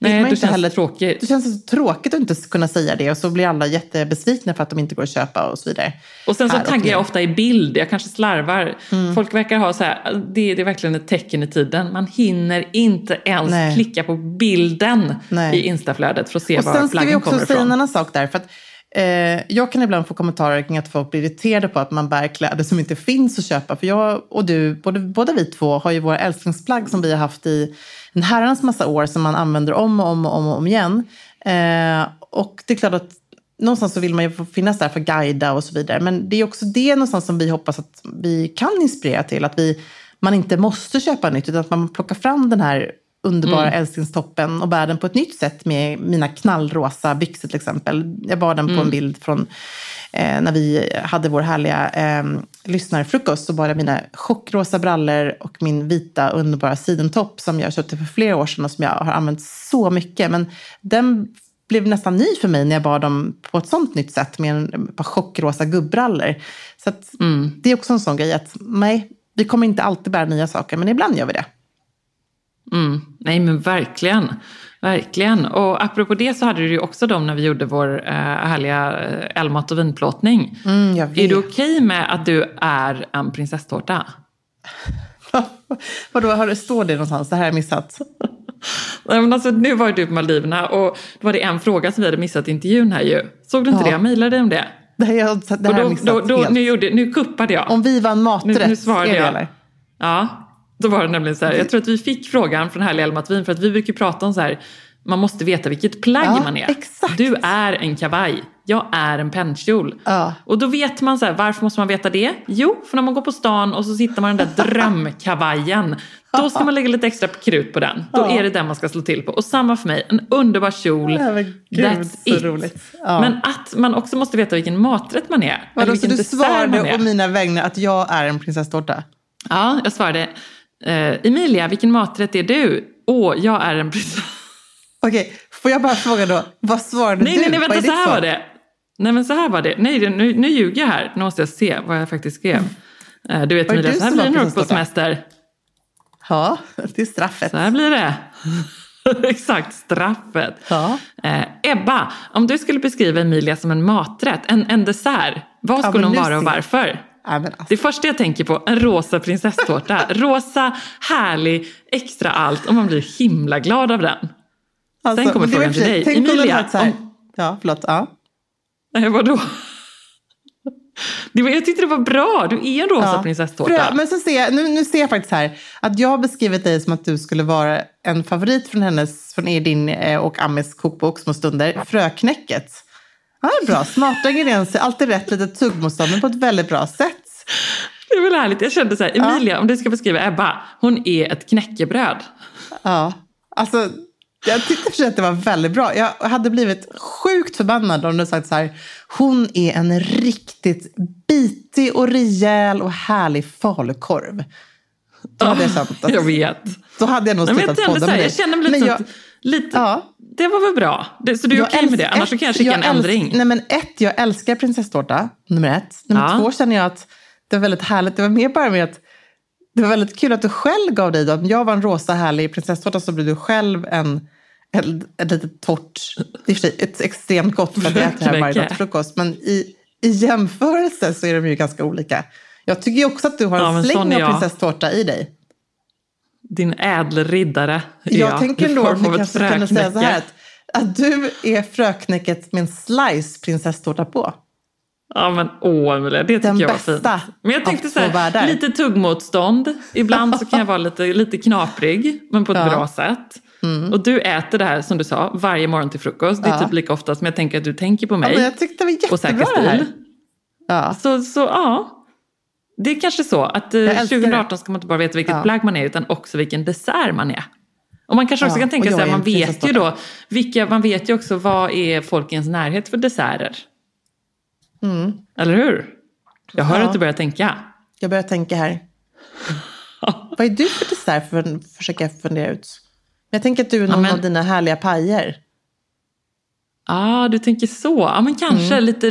nej, det känns heller tråkigt. Det känns tråkigt att inte kunna säga det. Och så blir alla jättebesvikna för att de inte går att köpa och så vidare. Och sen så taggar jag ofta i bild. Jag kanske slarvar. Folk verkar ha så här, det är verkligen ett tecken i tiden. Man hinner inte ens klicka på bilden i Instaflödet för att se var plaggen kommer ifrån. Och sen ska vi också säga en annan sak där. För att jag kan ibland få kommentarer kring att folk blir irriterade på att man bär kläder som inte finns att köpa. För jag och du, båda vi två, har ju våra älsklingsplagg som vi har haft i en herrans massa år som man använder om och om igen. Och det är klart att någonstans så vill man ju finnas där för att guida och så vidare. Men det är också det någonstans som vi hoppas att vi kan inspirera till. Att man inte måste köpa nytt utan att man plockar fram den här underbara älsklingstoppen och bär den på ett nytt sätt med mina knallrosa byxor till exempel. Jag bar den på en bild från när vi hade vår härliga lyssnarfrukost, så bar jag mina chockrosa brallor och min vita underbara sidentopp som jag köpte för flera år sedan och som jag har använt så mycket. Men den blev nästan ny för mig när jag bar dem på ett sånt nytt sätt med ett par chockrosa gubbrallor. Så att, det är också en sån grej att nej, vi kommer inte alltid bära nya saker, men ibland gör vi det. Nej men verkligen. Och apropå det så hade du ju också dem när vi gjorde vår härliga älmat- och vinplåtning. Är du okej med att du är en prinsesstårta? Vadå, har det står det någonstans? Det här är missat. Nej, men alltså, nu var du på Maldiverna och då var det en fråga som vi hade missat i intervjun här ju. Såg du inte det? Jag mejlade dig om det. Nu kuppade jag. Om vi vann maträtt. Nu svarade jag. Eller? Ja. Då var det nämligen så här, jag tror att vi fick frågan från härliga Elmatvin för att vi brukar prata om så här, man måste veta vilket plagg man är. Exakt. Du är en kavaj, jag är en pennkjol. Ja. Och då vet man så här, varför måste man veta det? Jo, för när man går på stan och så sitter man i den där drömkavajen, då ska man lägga lite extra krut på den. Då är det den man ska slå till på. Och samma för mig, en underbar kjol. Gud, that's it. Roligt. Ja. Men att man också måste veta vilken maträtt man är. Vadå, så du svarade om mina vägnar att jag är en prinsesstårta? Ja, jag svarade... Emilia, vilken maträtt är du? Jag är en prinsessa. Okej, får jag bara fråga då, vad svarade du? Nej, vänta, så här var det. Nej, men så här var det. Nej, nu ljuger jag här. Nu måste jag se vad jag faktiskt skrev. Du vet, Emilia, så här blir det nog på semester. Ja, det är straffet. Så här blir det. Exakt, straffet. Ja. Ebba, om du skulle beskriva Emilia som en maträtt, en dessert, vad skulle hon vara och varför? Det första jag tänker på, en rosa prinsesstårta. Rosa, härlig, extra allt. Och man blir himla glad av den. Alltså, sen kommer frågan till dig. Emilia, ja, förlåt. Ja. Nej, vadå? Jag tyckte det var bra. Du är en rosa prinsesstårta. Bra, men så nu ser jag faktiskt här att jag har beskrivit dig som att du skulle vara en favorit från din och Amis kokbok små stunder. Fröknäcket. Ja, bra. Smarta ingredienser. Alltid rätt, lite tuggmotstånd, men på ett väldigt bra sätt. Det är väl härligt. Jag kände så här, Emilia, om du ska beskriva Ebba, hon är ett knäckebröd. Ja, alltså jag tyckte för att det var väldigt bra. Jag hade blivit sjukt förbannad om du sagt så här, hon är en riktigt bitig och rejäl och härlig falukorv. Då hade jag känt att... Jag vet. Då hade jag nog slutat på det med dig. Jag känner mig lite så... Det var väl bra. Så du är okej med det? Annars så kan jag skicka en ändring. Nej, men jag älskar prinsesstårta. Nummer 1. Nummer 2 känner jag att det var väldigt härligt. Det var mer bara med att det var väldigt kul att du själv gav dig då. Om jag var en rosa härlig prinsesstårta så blev du själv ett lite torrt... Det är för sig ett extremt gott för att jag äter här varje dag till frukost. Men i jämförelse så är de ju ganska olika. Jag tycker ju också att du har en släng av prinsesstårta i dig. din ädelriddare. Jag tänker nog att vi kanske kan säga så här att du är fröknäcket med en slice prinsesstårta på. Ja men Emilia, det tycker jag var fint. Men jag tänkte så här, lite tuggmotstånd. Ibland så kan jag vara lite knaprig, men på ett bra sätt. Mm. Och du äter det här, som du sa, varje morgon till frukost. Det är typ lika ofta som jag tänker att du tänker på mig. Ja, men jag tyckte det var jättebra och säker stil. Det här. Ja. Så ja. Det är kanske så att 2018 ska man inte bara veta vilket plagg man är, utan också vilken dessert man är. Och man kanske också kan tänka sig att man vet ju då vilka, man vet ju också vad är folkens närhet för desserter. Mm. Eller hur? Jag hör att du börjar tänka. Jag börjar tänka här. Vad är du för dessert för att försöka fundera ut? Jag tänker att du är någon av dina härliga pajer. Ja, du tänker så. Ja, men kanske lite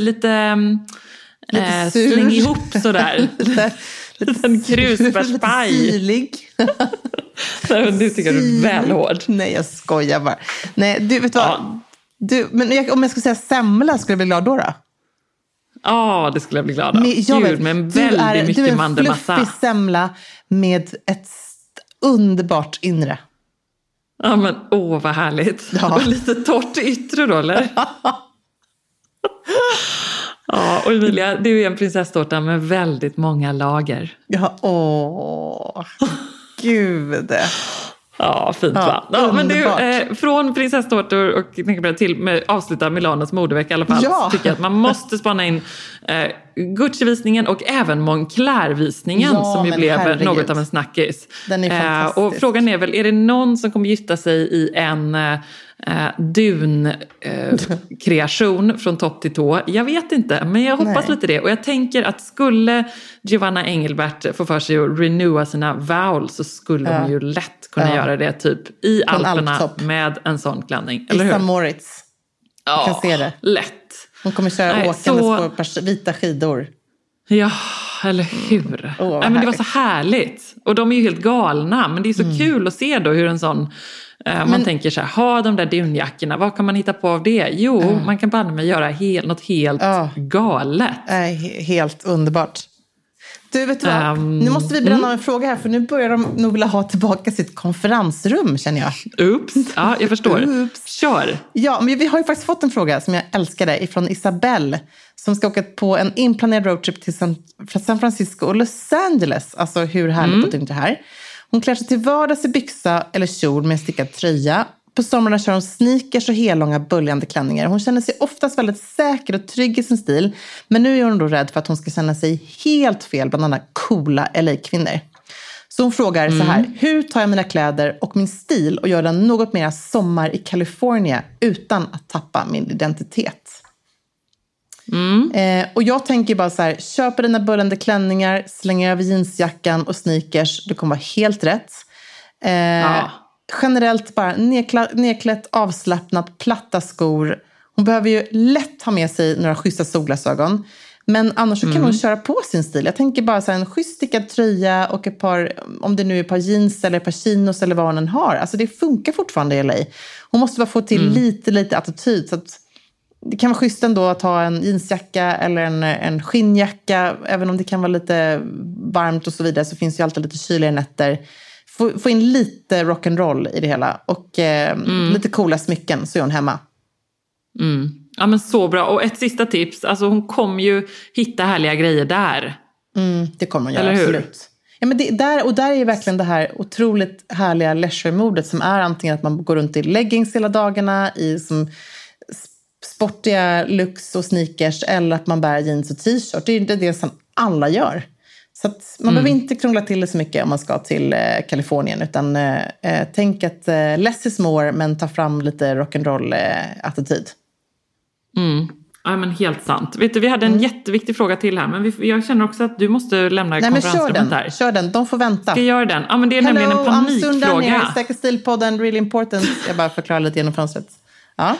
släng ihop sådär. liten krusbärspaj. Lite syrlig. Du tycker du är väl hård. Nej, jag skojar bara. Nej, du vet vad? Du, men om jag skulle säga semla, skulle jag bli glad då? Ja, det skulle jag bli glad av. Men jag vet, men väldigt mycket mandelmassa. Du är en fluffig semla med ett underbart inre. Ja, men vad härligt. Ja. Och lite torrt yttre då, eller? Ja, och Emilia, du är en prinsesstårta med väldigt många lager. Ja, gud. Ja, fint va? Ja, men du, från prinsesstårtor och tänker till med avsluta Milanos modevecka i alla fall, tycker jag att man måste spana in Gucci-visningen och även Moncler-visningen som ju blev något av en snackis. Den är fantastisk. Och frågan är väl, är det någon som kommer gifta sig i en dunkreation från topp till tå? Jag vet inte, men jag hoppas lite det. Och jag tänker att skulle Giovanna Engelbert få för sig att renewa sina vowels, så skulle hon ju lätt kunna göra det typ i Alperna med en sån klänning. Eller hur? I St. Moritz. Ja, jag kan se det. Lätt. Hon kommer köra åkandes på vita skidor. Ja, eller hur? Men det var så härligt. Och de är ju helt galna, men det är så kul att se då hur en sån... Man tänker så här, ha de där dunjackorna, vad kan man hitta på av det? Jo, man kan bara med göra något helt galet. Helt underbart. Du vet vad, nu måste vi bränna av en fråga här, för nu börjar de nog vilja ha tillbaka sitt konferensrum, känner jag. Oops, ja, jag förstår. Kör! Ja, men vi har ju faktiskt fått en fråga som jag älskade ifrån Isabelle, som ska åka på en inplanerad roadtrip till San Francisco och Los Angeles. Alltså hur härligt att det inte är här. Hon klär sig till vardags i byxa eller kjol med en stickad tröja. På somrarna kör hon sneakers och hellånga böljande klänningar. Hon känner sig oftast väldigt säker och trygg i sin stil. Men nu är hon då rädd för att hon ska känna sig helt fel bland andra coola LA-kvinnor. Så hon frågar så här, hur tar jag mina kläder och min stil och gör den något mer sommar i Kalifornien utan att tappa min identitet? Och jag tänker bara så här, köpa dina böljande klänningar, slänga över jeansjackan och sneakers, det kommer vara helt rätt. Generellt bara nedklätt, avslappnat, platta skor. Hon behöver ju lätt ha med sig några schyssta solglasögon, men annars så kan hon köra på sin stil. Jag tänker bara så här, en schysst stickad tröja och ett par, om det nu är ett par jeans eller ett par chinos eller vad hon har. Alltså det funkar fortfarande i LA. Hon måste bara få till lite attityd, så att det kan vara schysst ändå att ha en jeansjacka eller en skinnjacka. Även om det kan vara lite varmt och så vidare, så finns ju alltid lite kyliga nätter. Få in lite rock'n'roll i det hela. Och lite coola smycken, så är hon hemma. Ja, men så bra. Och ett sista tips. Alltså hon kommer ju hitta härliga grejer där. Det kommer hon göra, absolut. Ja, men där är ju verkligen det här otroligt härliga leisure-modet, som är antingen att man går runt i leggings hela dagarna, i som... sportiga lux och sneakers, eller att man bär jeans och t-shirt. Det är ju det som alla gör. Så att man behöver inte krångla till det så mycket om man ska till Kalifornien, utan tänk att less is more, men ta fram lite rock'n'roll-attityd. Ja, men helt sant. Vet du, vi hade en jätteviktig fråga till här, men jag känner också att du måste lämna konferensrummet här. Kör den, de får vänta. Ska jag göra den? Ja, men det är nämligen en panikfråga. Hello, Amsundan, jag är säker stilpodden, really important. Jag bara förklarar lite genom fönstret. Ja,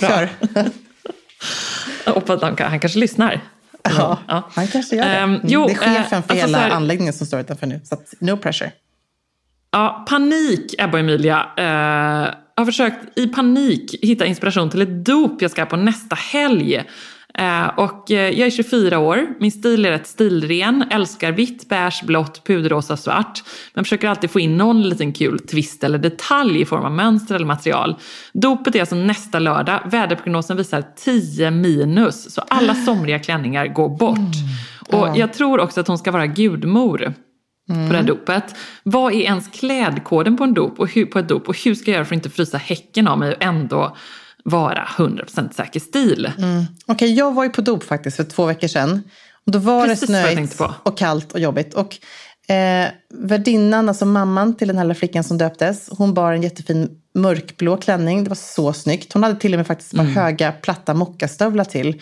kör. Jag hoppas han kanske lyssnar. Ja, han kanske gör det. Det är chefen för hela anläggningen som står utanför nu. Så att, no pressure. Ja, panik, Ebba och Emilia. Jag har försökt i panik hitta inspiration till ett dop jag ska på nästa helg. Och jag är 24 år, min stil är rätt stilren, älskar vitt, beige, blått, puderrosa, svart. Men försöker alltid få in någon liten kul twist eller detalj i form av mönster eller material. Dopet är alltså nästa lördag, väderprognosen visar 10-, så alla somriga klänningar går bort. Och jag tror också att hon ska vara gudmor. På det här dopet. Vad är ens klädkoden på en dop och på ett dop? Och hur ska jag göra för att inte frysa häcken av mig och ändå vara 100% säker stil? Okej, jag var ju på dop faktiskt för 2 veckor sedan. Och då var precis det snöigt och kallt och jobbigt. Och värdinnan, alltså mamman till den här flickan som döptes, hon bar en jättefin mörkblå klänning. Det var så snyggt. Hon hade till och med faktiskt höga, platta mockastövlar till.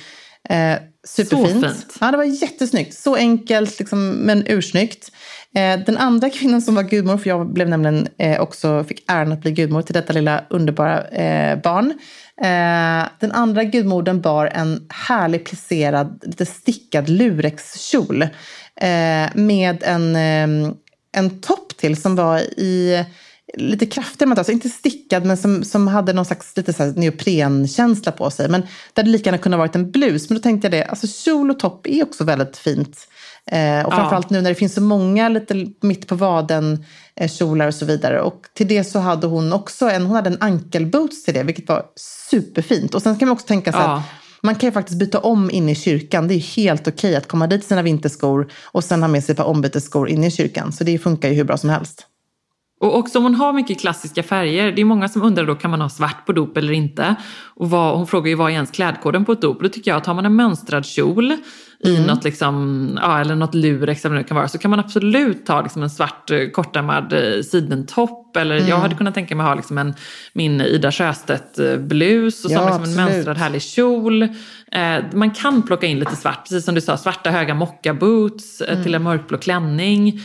Superfint. Ja, det var jättesnyggt. Så enkelt, liksom, men ursnyggt. Den andra kvinnan som var gudmor, för jag blev nämligen också, fick äran att bli gudmor till detta lilla underbara barn. Den andra gudmodern bar en härlig plisserad, lite stickad lurex-kjol. Med en topp till som var i lite kraftig material, alltså inte stickad men som hade någon slags lite så här neoprenkänsla på sig, men där det lika gärna kunde ha varit en blus, men då tänkte jag det, alltså kjol och topp är också väldigt fint och framförallt nu när det finns så många lite mitt på vaden kjolar och så vidare, och till det så hade hon också hon hade en ankelboots till det, vilket var superfint. Och sen kan man också tänka så här, man kan ju faktiskt byta om in i kyrkan. Det är helt okej att komma dit sina vinterskor och sen ha med sig ett par ombytesskor in i kyrkan, så det funkar ju hur bra som helst. Och också om hon har mycket klassiska färger, det är många som undrar då, kan man ha svart på dop eller inte? Och hon frågar ju vad är ens klädkoden på ett dop? Då tycker jag att har man en mönstrad kjol i något liksom, eller något lurex eller vad det kan vara, så kan man absolut ta liksom en svart kortärmad sidentopp, eller jag hade kunnat tänka mig att ha liksom min Ida Sjöstedt blus och som liksom en mönstrad härlig kjol. Man kan plocka in lite svart, precis som du sa, svarta höga mocka boots till en mörkblå klänning.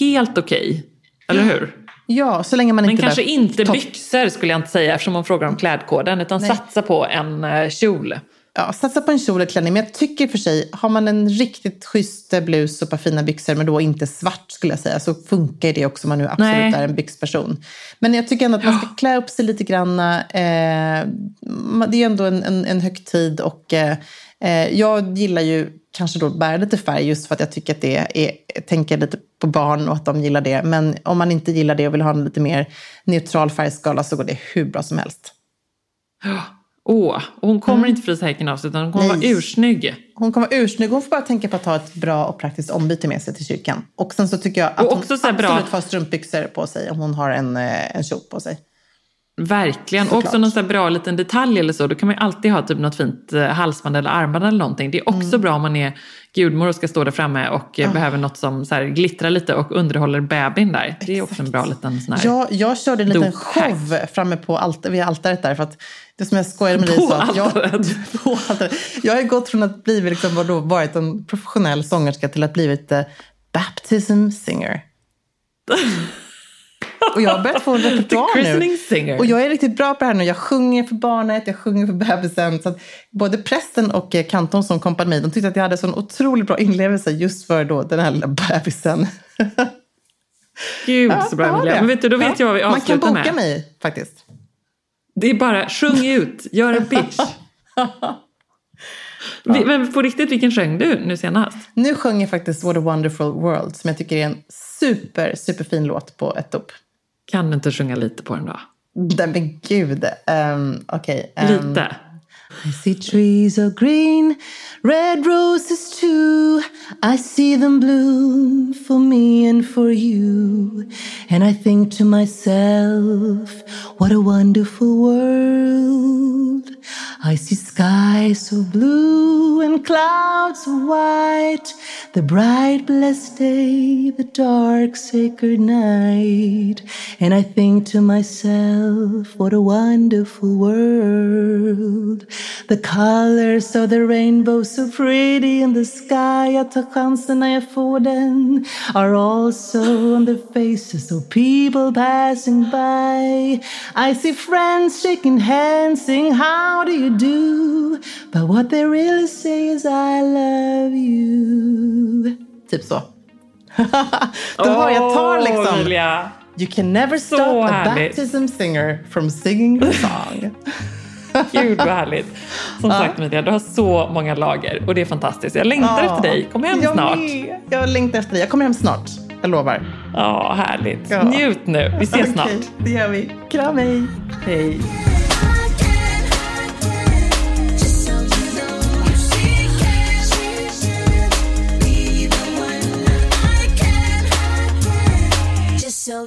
Helt okej. Eller hur? Ja, så länge man inte... Men kanske inte byxor skulle jag inte säga, eftersom man frågar om klädkoden, utan satsa på en kjol. Ja, satsa på en kjol och klänning. Men jag tycker för sig, har man en riktigt schysst blus och par fina byxor, men då inte svart skulle jag säga, så funkar det också om man nu absolut är en byxperson. Men jag tycker ändå att man ska klä upp sig lite grann. Det är ju ändå en högtid, och jag gillar ju kanske då bära lite färg just för att jag tycker att det är, tänker lite på barn och att de gillar det. Men om man inte gillar det och vill ha en lite mer neutral färgskala, så går det hur bra som helst. Och hon kommer inte frysa häcken av sig, utan hon kommer vara ursnygg. Hon kommer vara ursnygg. Hon får bara tänka på att ta ett bra och praktiskt ombyte med sig till kyrkan. Och sen så tycker jag att hon absolut får strumpbyxor på sig om hon har en kjol på sig. Verkligen. Såklart. Och också någon sån här bra liten detalj eller så. Då kan man ju alltid ha typ något fint halsband eller armband eller någonting. Det är också bra om man är gudmor och ska stå där framme och behöver något som så här glittrar lite och underhåller bebin där. Exakt. Det är också en bra liten sån här... Jag körde en liten show framme på vid altaret där, för att det som jag skojade med dig så... Jag har gått från att bli liksom, vad då varit en professionell sångerska till att blivit baptism singer. Och jag har börjat få en repertoar nu. Och jag är riktigt bra på det här nu. Jag sjunger för barnet, jag sjunger för bebisen. Så att både prästen och kantorn som kom på mig, de tyckte att jag hade sån otroligt bra inlevelse just för då den här lilla bebisen. Gud, så bra Emilia. Men vet du, då vet jag vad vi avslutar med. Man kan boka mig faktiskt. Det är bara, sjung ut, gör en pitch. Men på riktigt, vilken sjöng du nu senast? Nu sjöng jag faktiskt What a Wonderful World, som jag tycker är en superfin låt på ett dop. Kan du inte sjunga lite på den då? Nej men gud, okej. Lite. I see trees are green, red roses too, I see them bloom for me and for you, and I think to myself, what a wonderful world. I see skies so blue and clouds so white, the bright blessed day, the dark sacred night, and I think to myself, what a wonderful world. The colors of the rainbow so pretty in the sky, att ta chansen när jag får den, are also on the faces of people passing by. I see friends shaking hands, saying how do you do, but what they really say is I love you. Typ så. Då har jag tar liksom Julia. You can never stop a baptism singer from singing the song. Gud vad härligt. Som sagt, Emilia, du har så många lager och det är fantastiskt. Jag längtar efter dig. Kom hem snart. Jag längtar efter dig. Jag kommer hem snart. Jag lovar. Ja, härligt. Ja. Njut nu. Vi ses snart. Okej, det gör vi. Kram, hej. Hej. So